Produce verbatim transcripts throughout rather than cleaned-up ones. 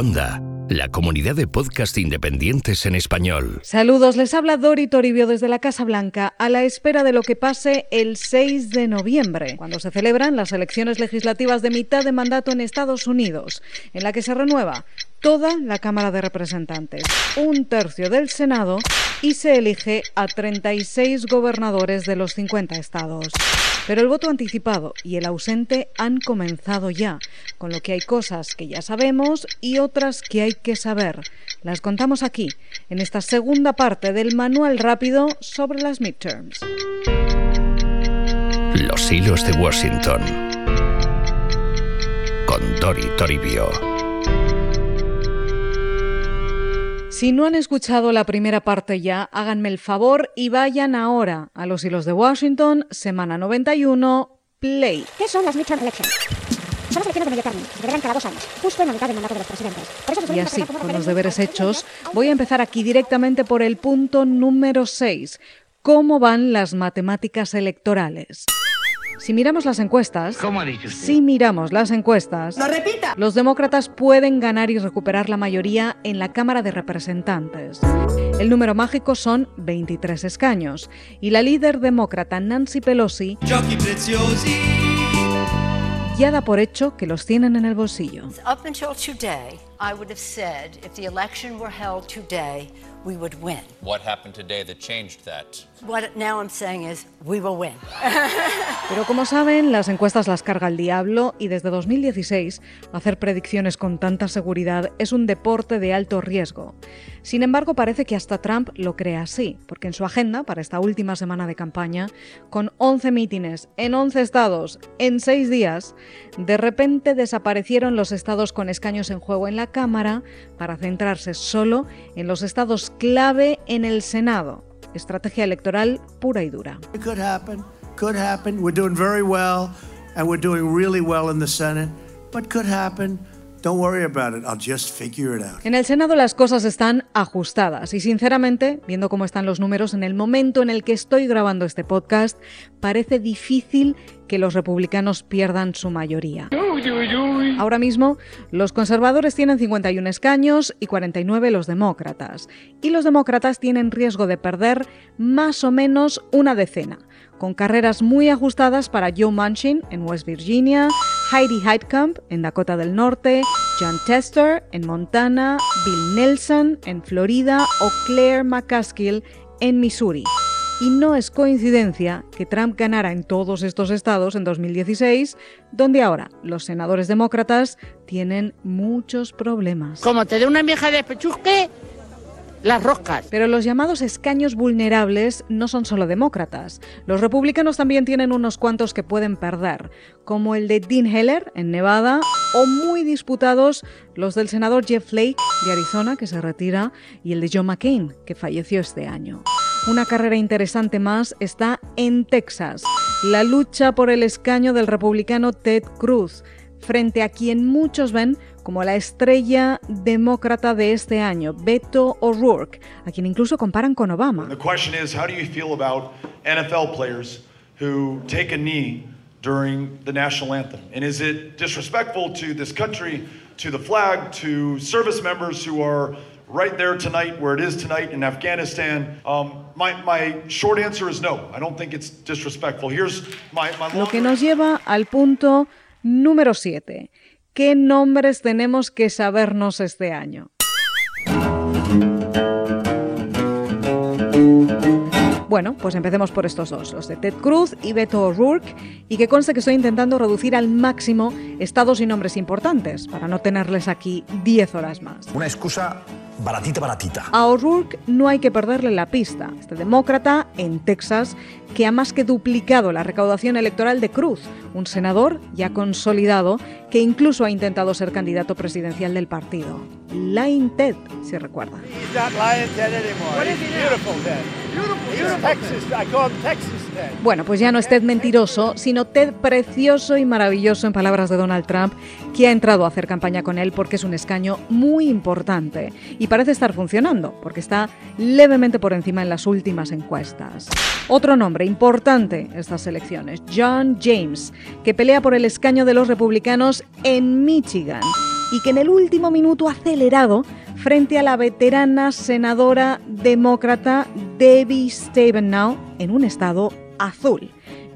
Onda, la comunidad de podcast independientes en español. Saludos, les habla Dori Toribio desde la Casa Blanca, a la espera de lo que pase el seis de noviembre, cuando se celebran las elecciones legislativas de mitad de mandato en Estados Unidos, en la que se renueva toda la Cámara de Representantes, un tercio del Senado y se elige a treinta y seis gobernadores de los cincuenta estados. Pero el voto anticipado y el ausente han comenzado ya, con lo que hay cosas que ya sabemos y otras que hay que saber. Las contamos aquí, en esta segunda parte del manual rápido sobre las midterms. Los hilos de Washington. Con Dori Toribio. Si no han escuchado la primera parte ya, háganme el favor y vayan ahora a Los hilos de Washington, semana noventa y uno, play. ¿Qué son las midterm elections? Son las elecciones de medio término, que duran cada dos años, justo en la mitad del mandato de los presidentes. Por eso y así, con los deberes hechos, voy a empezar aquí directamente por el punto número seis. ¿Cómo van las matemáticas electorales? Si miramos las encuestas, ¿Cómo ha dicho usted? Si miramos las encuestas, ¡No repita! Los demócratas pueden ganar y recuperar la mayoría en la Cámara de Representantes. El número mágico son veintitrés escaños y la líder demócrata Nancy Pelosi ya da por hecho que los tienen en el bolsillo. Up until today, I would have said if the election were held today, we would win. What happened today that changed that? What now I'm saying is we will win. Pero como saben, las encuestas las carga el diablo y desde dos mil dieciséis hacer predicciones con tanta seguridad es un deporte de alto riesgo. Sin embargo, parece que hasta Trump lo cree así, porque en su agenda para esta última semana de campaña, con once mítines en once estados en seis días, de repente desaparecieron los estados con escaños en juego en la Cámara para centrarse solo en los estados clave en el Senado. Estrategia electoral pura y dura. Could happen, could happen. We're doing very well and we're doing really well in the Senate, but could happen. Don't worry about it. I'll just figure it out. En el Senado las cosas están ajustadas y sinceramente, viendo cómo están los números en el momento en el que estoy grabando este podcast, parece difícil que los republicanos pierdan su mayoría. Ahora mismo, los conservadores tienen cincuenta y uno escaños y cuarenta y nueve los demócratas. Y los demócratas tienen riesgo de perder más o menos una decena, con carreras muy ajustadas para Joe Manchin en West Virginia, Heidi Heitkamp en Dakota del Norte, John Tester en Montana, Bill Nelson en Florida o Claire McCaskill en Missouri. Y no es coincidencia que Trump ganara en todos estos estados en dos mil dieciséis, donde ahora los senadores demócratas tienen muchos problemas. Como te dé una vieja de pechusque, las roscas. Pero los llamados escaños vulnerables no son solo demócratas. Los republicanos también tienen unos cuantos que pueden perder, como el de Dean Heller en Nevada o muy disputados los del senador Jeff Flake de Arizona, que se retira, y el de Joe McCain, que falleció este año. Una carrera interesante más está en Texas, la lucha por el escaño del republicano Ted Cruz, frente a quien muchos ven como la estrella demócrata de este año, Beto O'Rourke, a quien incluso comparan con Obama. The question is, how do you feel about N F L players who take a knee during the national anthem? And is it disrespectful to this country, to the flag, to service members who are right there tonight, where it is tonight in Afghanistan? Um, my, my short answer is no. I don't think it's disrespectful. Here's my, my longer... Lo que nos lleva al punto número siete. ¿Qué nombres tenemos que sabernos este año? Bueno, pues empecemos por estos dos, los de Ted Cruz y Beto O'Rourke, y que conste que estoy intentando reducir al máximo estados y nombres importantes, para no tenerles aquí diez horas más. Una excusa baratita, baratita. A O'Rourke no hay que perderle la pista. Este demócrata en Texas que ha más que duplicado la recaudación electoral de Cruz, un senador ya consolidado que incluso ha intentado ser candidato presidencial del partido. Lying Ted, si recuerda. He's not lying Ted anymore. What is he now? Beautiful Ted. Beautiful, beautiful Texas. I call him Texas Ted. Bueno, pues ya no es Ted mentiroso, sino Ted precioso y maravilloso, en palabras de Donald Trump, que ha entrado a hacer campaña con él porque es un escaño muy importante. Y parece estar funcionando, porque está levemente por encima en las últimas encuestas. Otro nombre importante estas elecciones, John James, que pelea por el escaño de los republicanos en Michigan y que en el último minuto ha acelerado frente a la veterana senadora demócrata Debbie Stabenow en un estado azul.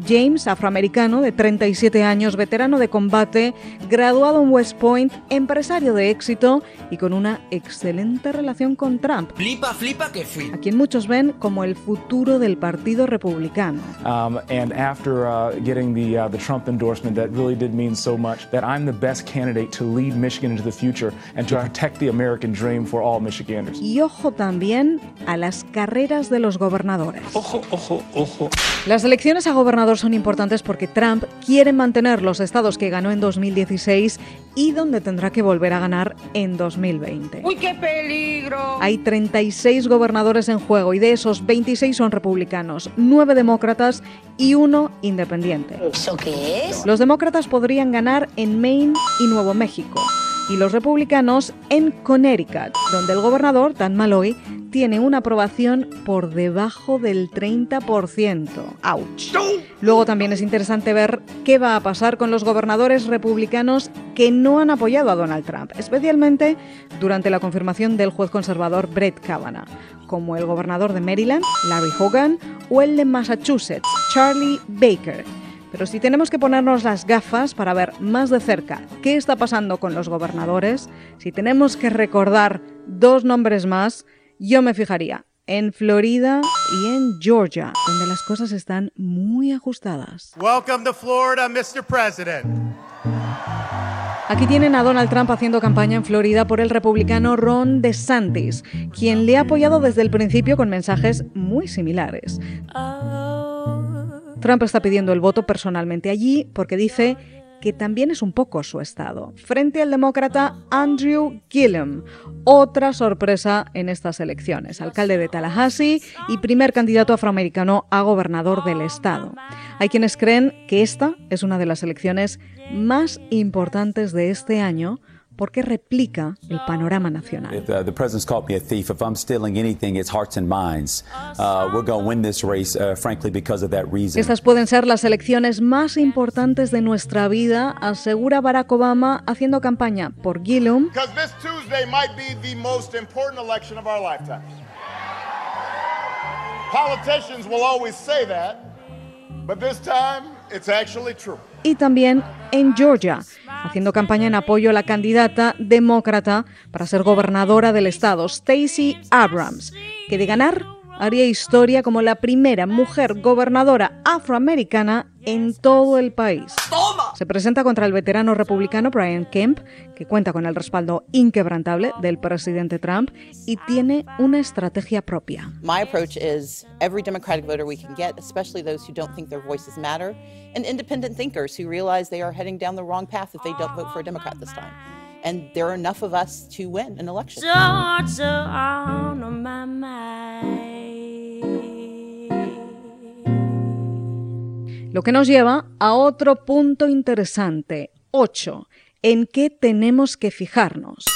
James, afroamericano de treinta y siete años, veterano de combate, graduado en West Point, empresario de éxito y con una excelente relación con Trump. Flipa, flipa que flipa. A quien muchos ven como el futuro del Partido Republicano. Um, and after uh, getting the uh, the Trump endorsement, that really did mean so much. That I'm the best candidate to lead Michigan into the future and to protect the American dream for all Michiganders. Y ojo también a las carreras de los gobernadores. Ojo, ojo, ojo. Las elecciones a gobernadores son importantes porque Trump quiere mantener los estados que ganó en dos mil dieciséis y donde tendrá que volver a ganar en dos mil veinte. ¡Uy, qué peligro! Hay treinta y seis gobernadores en juego y de esos veintiséis son republicanos, nueve demócratas y uno independiente. ¿Eso qué es? Los demócratas podrían ganar en Maine y Nuevo México y los republicanos en Connecticut, donde el gobernador, Dan Malloy, tiene una aprobación por debajo del treinta por ciento. ¡Auch! Luego también es interesante ver qué va a pasar con los gobernadores republicanos que no han apoyado a Donald Trump, especialmente durante la confirmación del juez conservador Brett Kavanaugh, como el gobernador de Maryland, Larry Hogan, o el de Massachusetts, Charlie Baker. Pero si tenemos que ponernos las gafas para ver más de cerca qué está pasando con los gobernadores, si tenemos que recordar dos nombres más, yo me fijaría en Florida y en Georgia, donde las cosas están muy ajustadas. Welcome to Florida, mister President. Aquí tienen a Donald Trump haciendo campaña en Florida por el republicano Ron DeSantis, quien le ha apoyado desde el principio con mensajes muy similares. Trump está pidiendo el voto personalmente allí porque dice que también es un poco su estado, frente al demócrata Andrew Gillum, otra sorpresa en estas elecciones, alcalde de Tallahassee y primer candidato afroamericano a gobernador del estado. Hay quienes creen que esta es una de las elecciones más importantes de este año, porque replica el panorama nacional. If, uh, the president's called me a thief. If I'm stealing anything, it's hearts and minds. Uh, we're going to win this race, uh, frankly, because of that reason. Estas pueden ser las elecciones más importantes de nuestra vida, asegura Barack Obama haciendo campaña por Gillum. Because this Tuesday might be the most important election of our lifetime. Politicians will always say that, but this time it's actually true. Y también en Georgia, haciendo campaña en apoyo a la candidata demócrata para ser gobernadora del estado, Stacey Abrams, que de ganar haría historia como la primera mujer gobernadora afroamericana en todo el país. ¡Toma! Se presenta contra el veterano republicano Brian Kemp, que cuenta con el respaldo inquebrantable del presidente Trump y tiene una estrategia propia. My approach is every Democratic voter we can get, especially those who don't think their voices matter, and independent thinkers who realize they are heading down the wrong path if they don't vote for a Democrat this time. And there are enough of us to win an election. Georgia on my mind. Lo que nos lleva a otro punto interesante, ocho, en qué tenemos que fijarnos.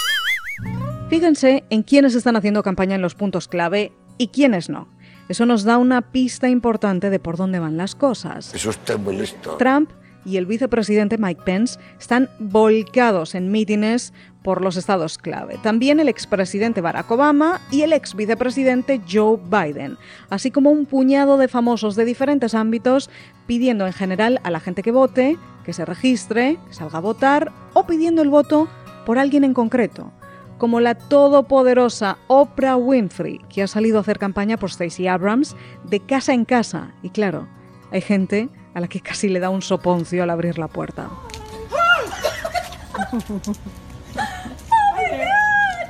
Fíjense en quiénes están haciendo campaña en los puntos clave y quiénes no. Eso nos da una pista importante de por dónde van las cosas. Eso está muy listo. Trump y el vicepresidente Mike Pence están volcados en mítines por los estados clave. También el expresidente Barack Obama y el exvicepresidente Joe Biden, así como un puñado de famosos de diferentes ámbitos pidiendo en general a la gente que vote, que se registre, que salga a votar o pidiendo el voto por alguien en concreto, como la todopoderosa Oprah Winfrey, que ha salido a hacer campaña por Stacey Abrams de casa en casa. Y claro, hay gente a la que casi le da un soponcio al abrir la puerta.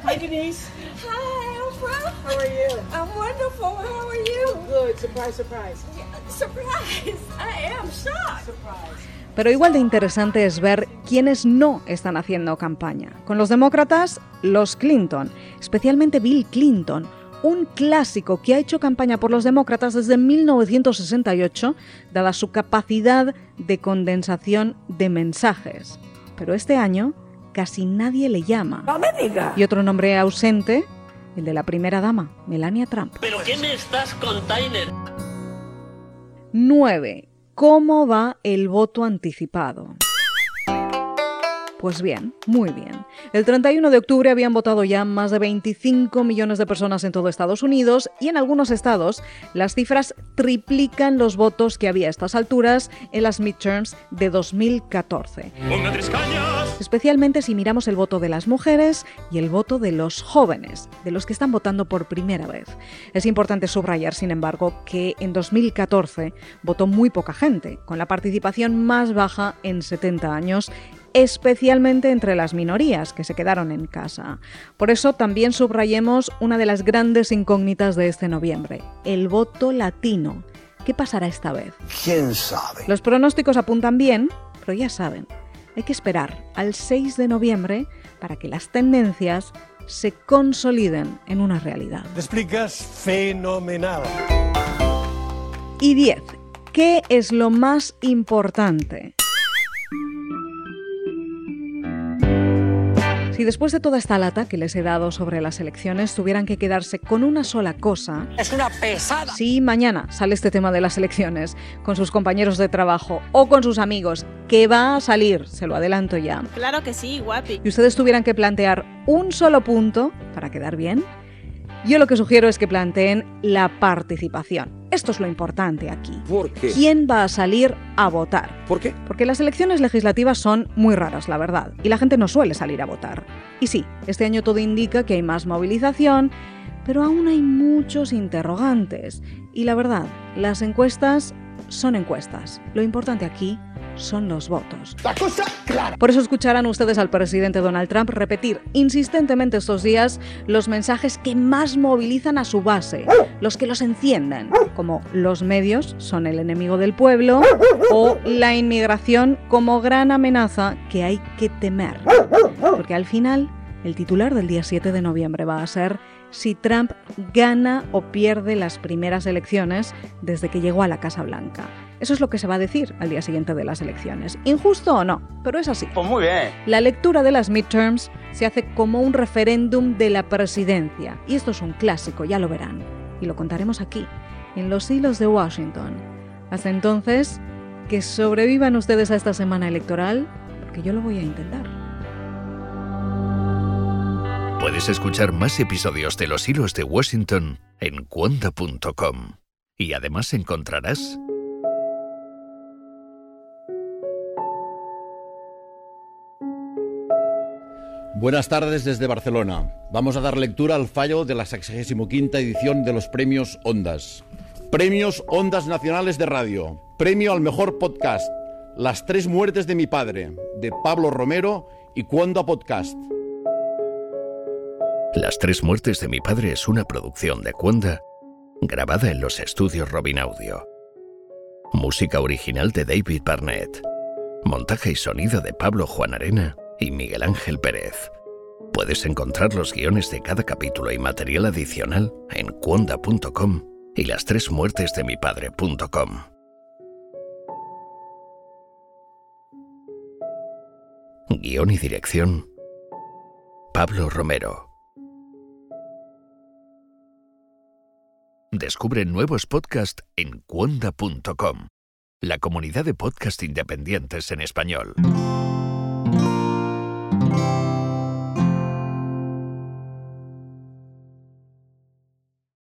Hi Denise. Hi, Oprah. How are you? I'm wonderful. How are you? Good. Surprise, surprise. Yeah, surprise. I am shocked. Surprise. Pero igual de interesante es ver quiénes no están haciendo campaña. Con los demócratas, los Clinton, especialmente Bill Clinton, un clásico que ha hecho campaña por los demócratas desde mil novecientos sesenta y ocho, dada su capacidad de condensación de mensajes. Pero este año casi nadie le llama. ¡No me diga! Y otro nombre ausente, el de la primera dama, Melania Trump. ¿Pero qué me estás container? nueve. ¿Cómo va el voto anticipado? Pues bien, muy bien. El treinta y uno de octubre habían votado ya más de veinticinco millones de personas en todo Estados Unidos y en algunos estados las cifras triplican los votos que había a estas alturas en las midterms de dos mil catorce. Especialmente si miramos el voto de las mujeres y el voto de los jóvenes, de los que están votando por primera vez. Es importante subrayar, sin embargo, que en dos mil catorce votó muy poca gente, con la participación más baja en setenta años, especialmente entre las minorías que se quedaron en casa. Por eso también subrayemos una de las grandes incógnitas de este noviembre, el voto latino. ¿Qué pasará esta vez? ¿Quién sabe? Los pronósticos apuntan bien, pero ya saben, hay que esperar al seis de noviembre para que las tendencias se consoliden en una realidad. Te explicas fenomenal. Y diez. ¿Qué es lo más importante? Si después de toda esta lata que les he dado sobre las elecciones tuvieran que quedarse con una sola cosa... ¡Es una pesada! Si mañana sale este tema de las elecciones con sus compañeros de trabajo o con sus amigos, que va a salir, se lo adelanto ya. ¡Claro que sí, guapi! Y ustedes tuvieran que plantear un solo punto para quedar bien, yo lo que sugiero es que planteen la participación. Esto es lo importante aquí. ¿Por qué? ¿Quién va a salir a votar? ¿Por qué? Porque las elecciones legislativas son muy raras, la verdad, y la gente no suele salir a votar. Y sí, este año todo indica que hay más movilización, pero aún hay muchos interrogantes. Y la verdad, las encuestas son encuestas. Lo importante aquí son los votos. La cosa clara. Por eso escucharán ustedes al presidente Donald Trump repetir insistentemente estos días los mensajes que más movilizan a su base, los que los encienden, como los medios son el enemigo del pueblo o la inmigración como gran amenaza que hay que temer. Porque al final, el titular del día siete de noviembre va a ser si Trump gana o pierde las primeras elecciones desde que llegó a la Casa Blanca. Eso es lo que se va a decir al día siguiente de las elecciones. ¿Injusto o no? Pero es así. Pues muy bien. La lectura de las midterms se hace como un referéndum de la presidencia. Y esto es un clásico, ya lo verán. Y lo contaremos aquí, en los hilos de Washington. Hasta entonces, que sobrevivan ustedes a esta semana electoral, porque yo lo voy a intentar. Puedes escuchar más episodios de Los Hilos de Washington en cuonda punto com. Y además encontrarás... Buenas tardes desde Barcelona. Vamos a dar lectura al fallo de la sexagésima quinta edición de los Premios Ondas. Premios Ondas Nacionales de Radio. Premio al Mejor Podcast. Las tres muertes de mi padre, de Pablo Romero y Cuonda Podcast. Las tres muertes de mi padre es una producción de Cuonda, grabada en los estudios Robin Audio. Música original de David Barnett. Montaje y sonido de Pablo Juan Arena y Miguel Ángel Pérez. Puedes encontrar los guiones de cada capítulo y material adicional en cuonda punto com y las tres muertes de mi padre punto com. Guión y dirección: Pablo Romero. Descubre nuevos podcasts en cuonda punto com, la comunidad de podcast independientes en español.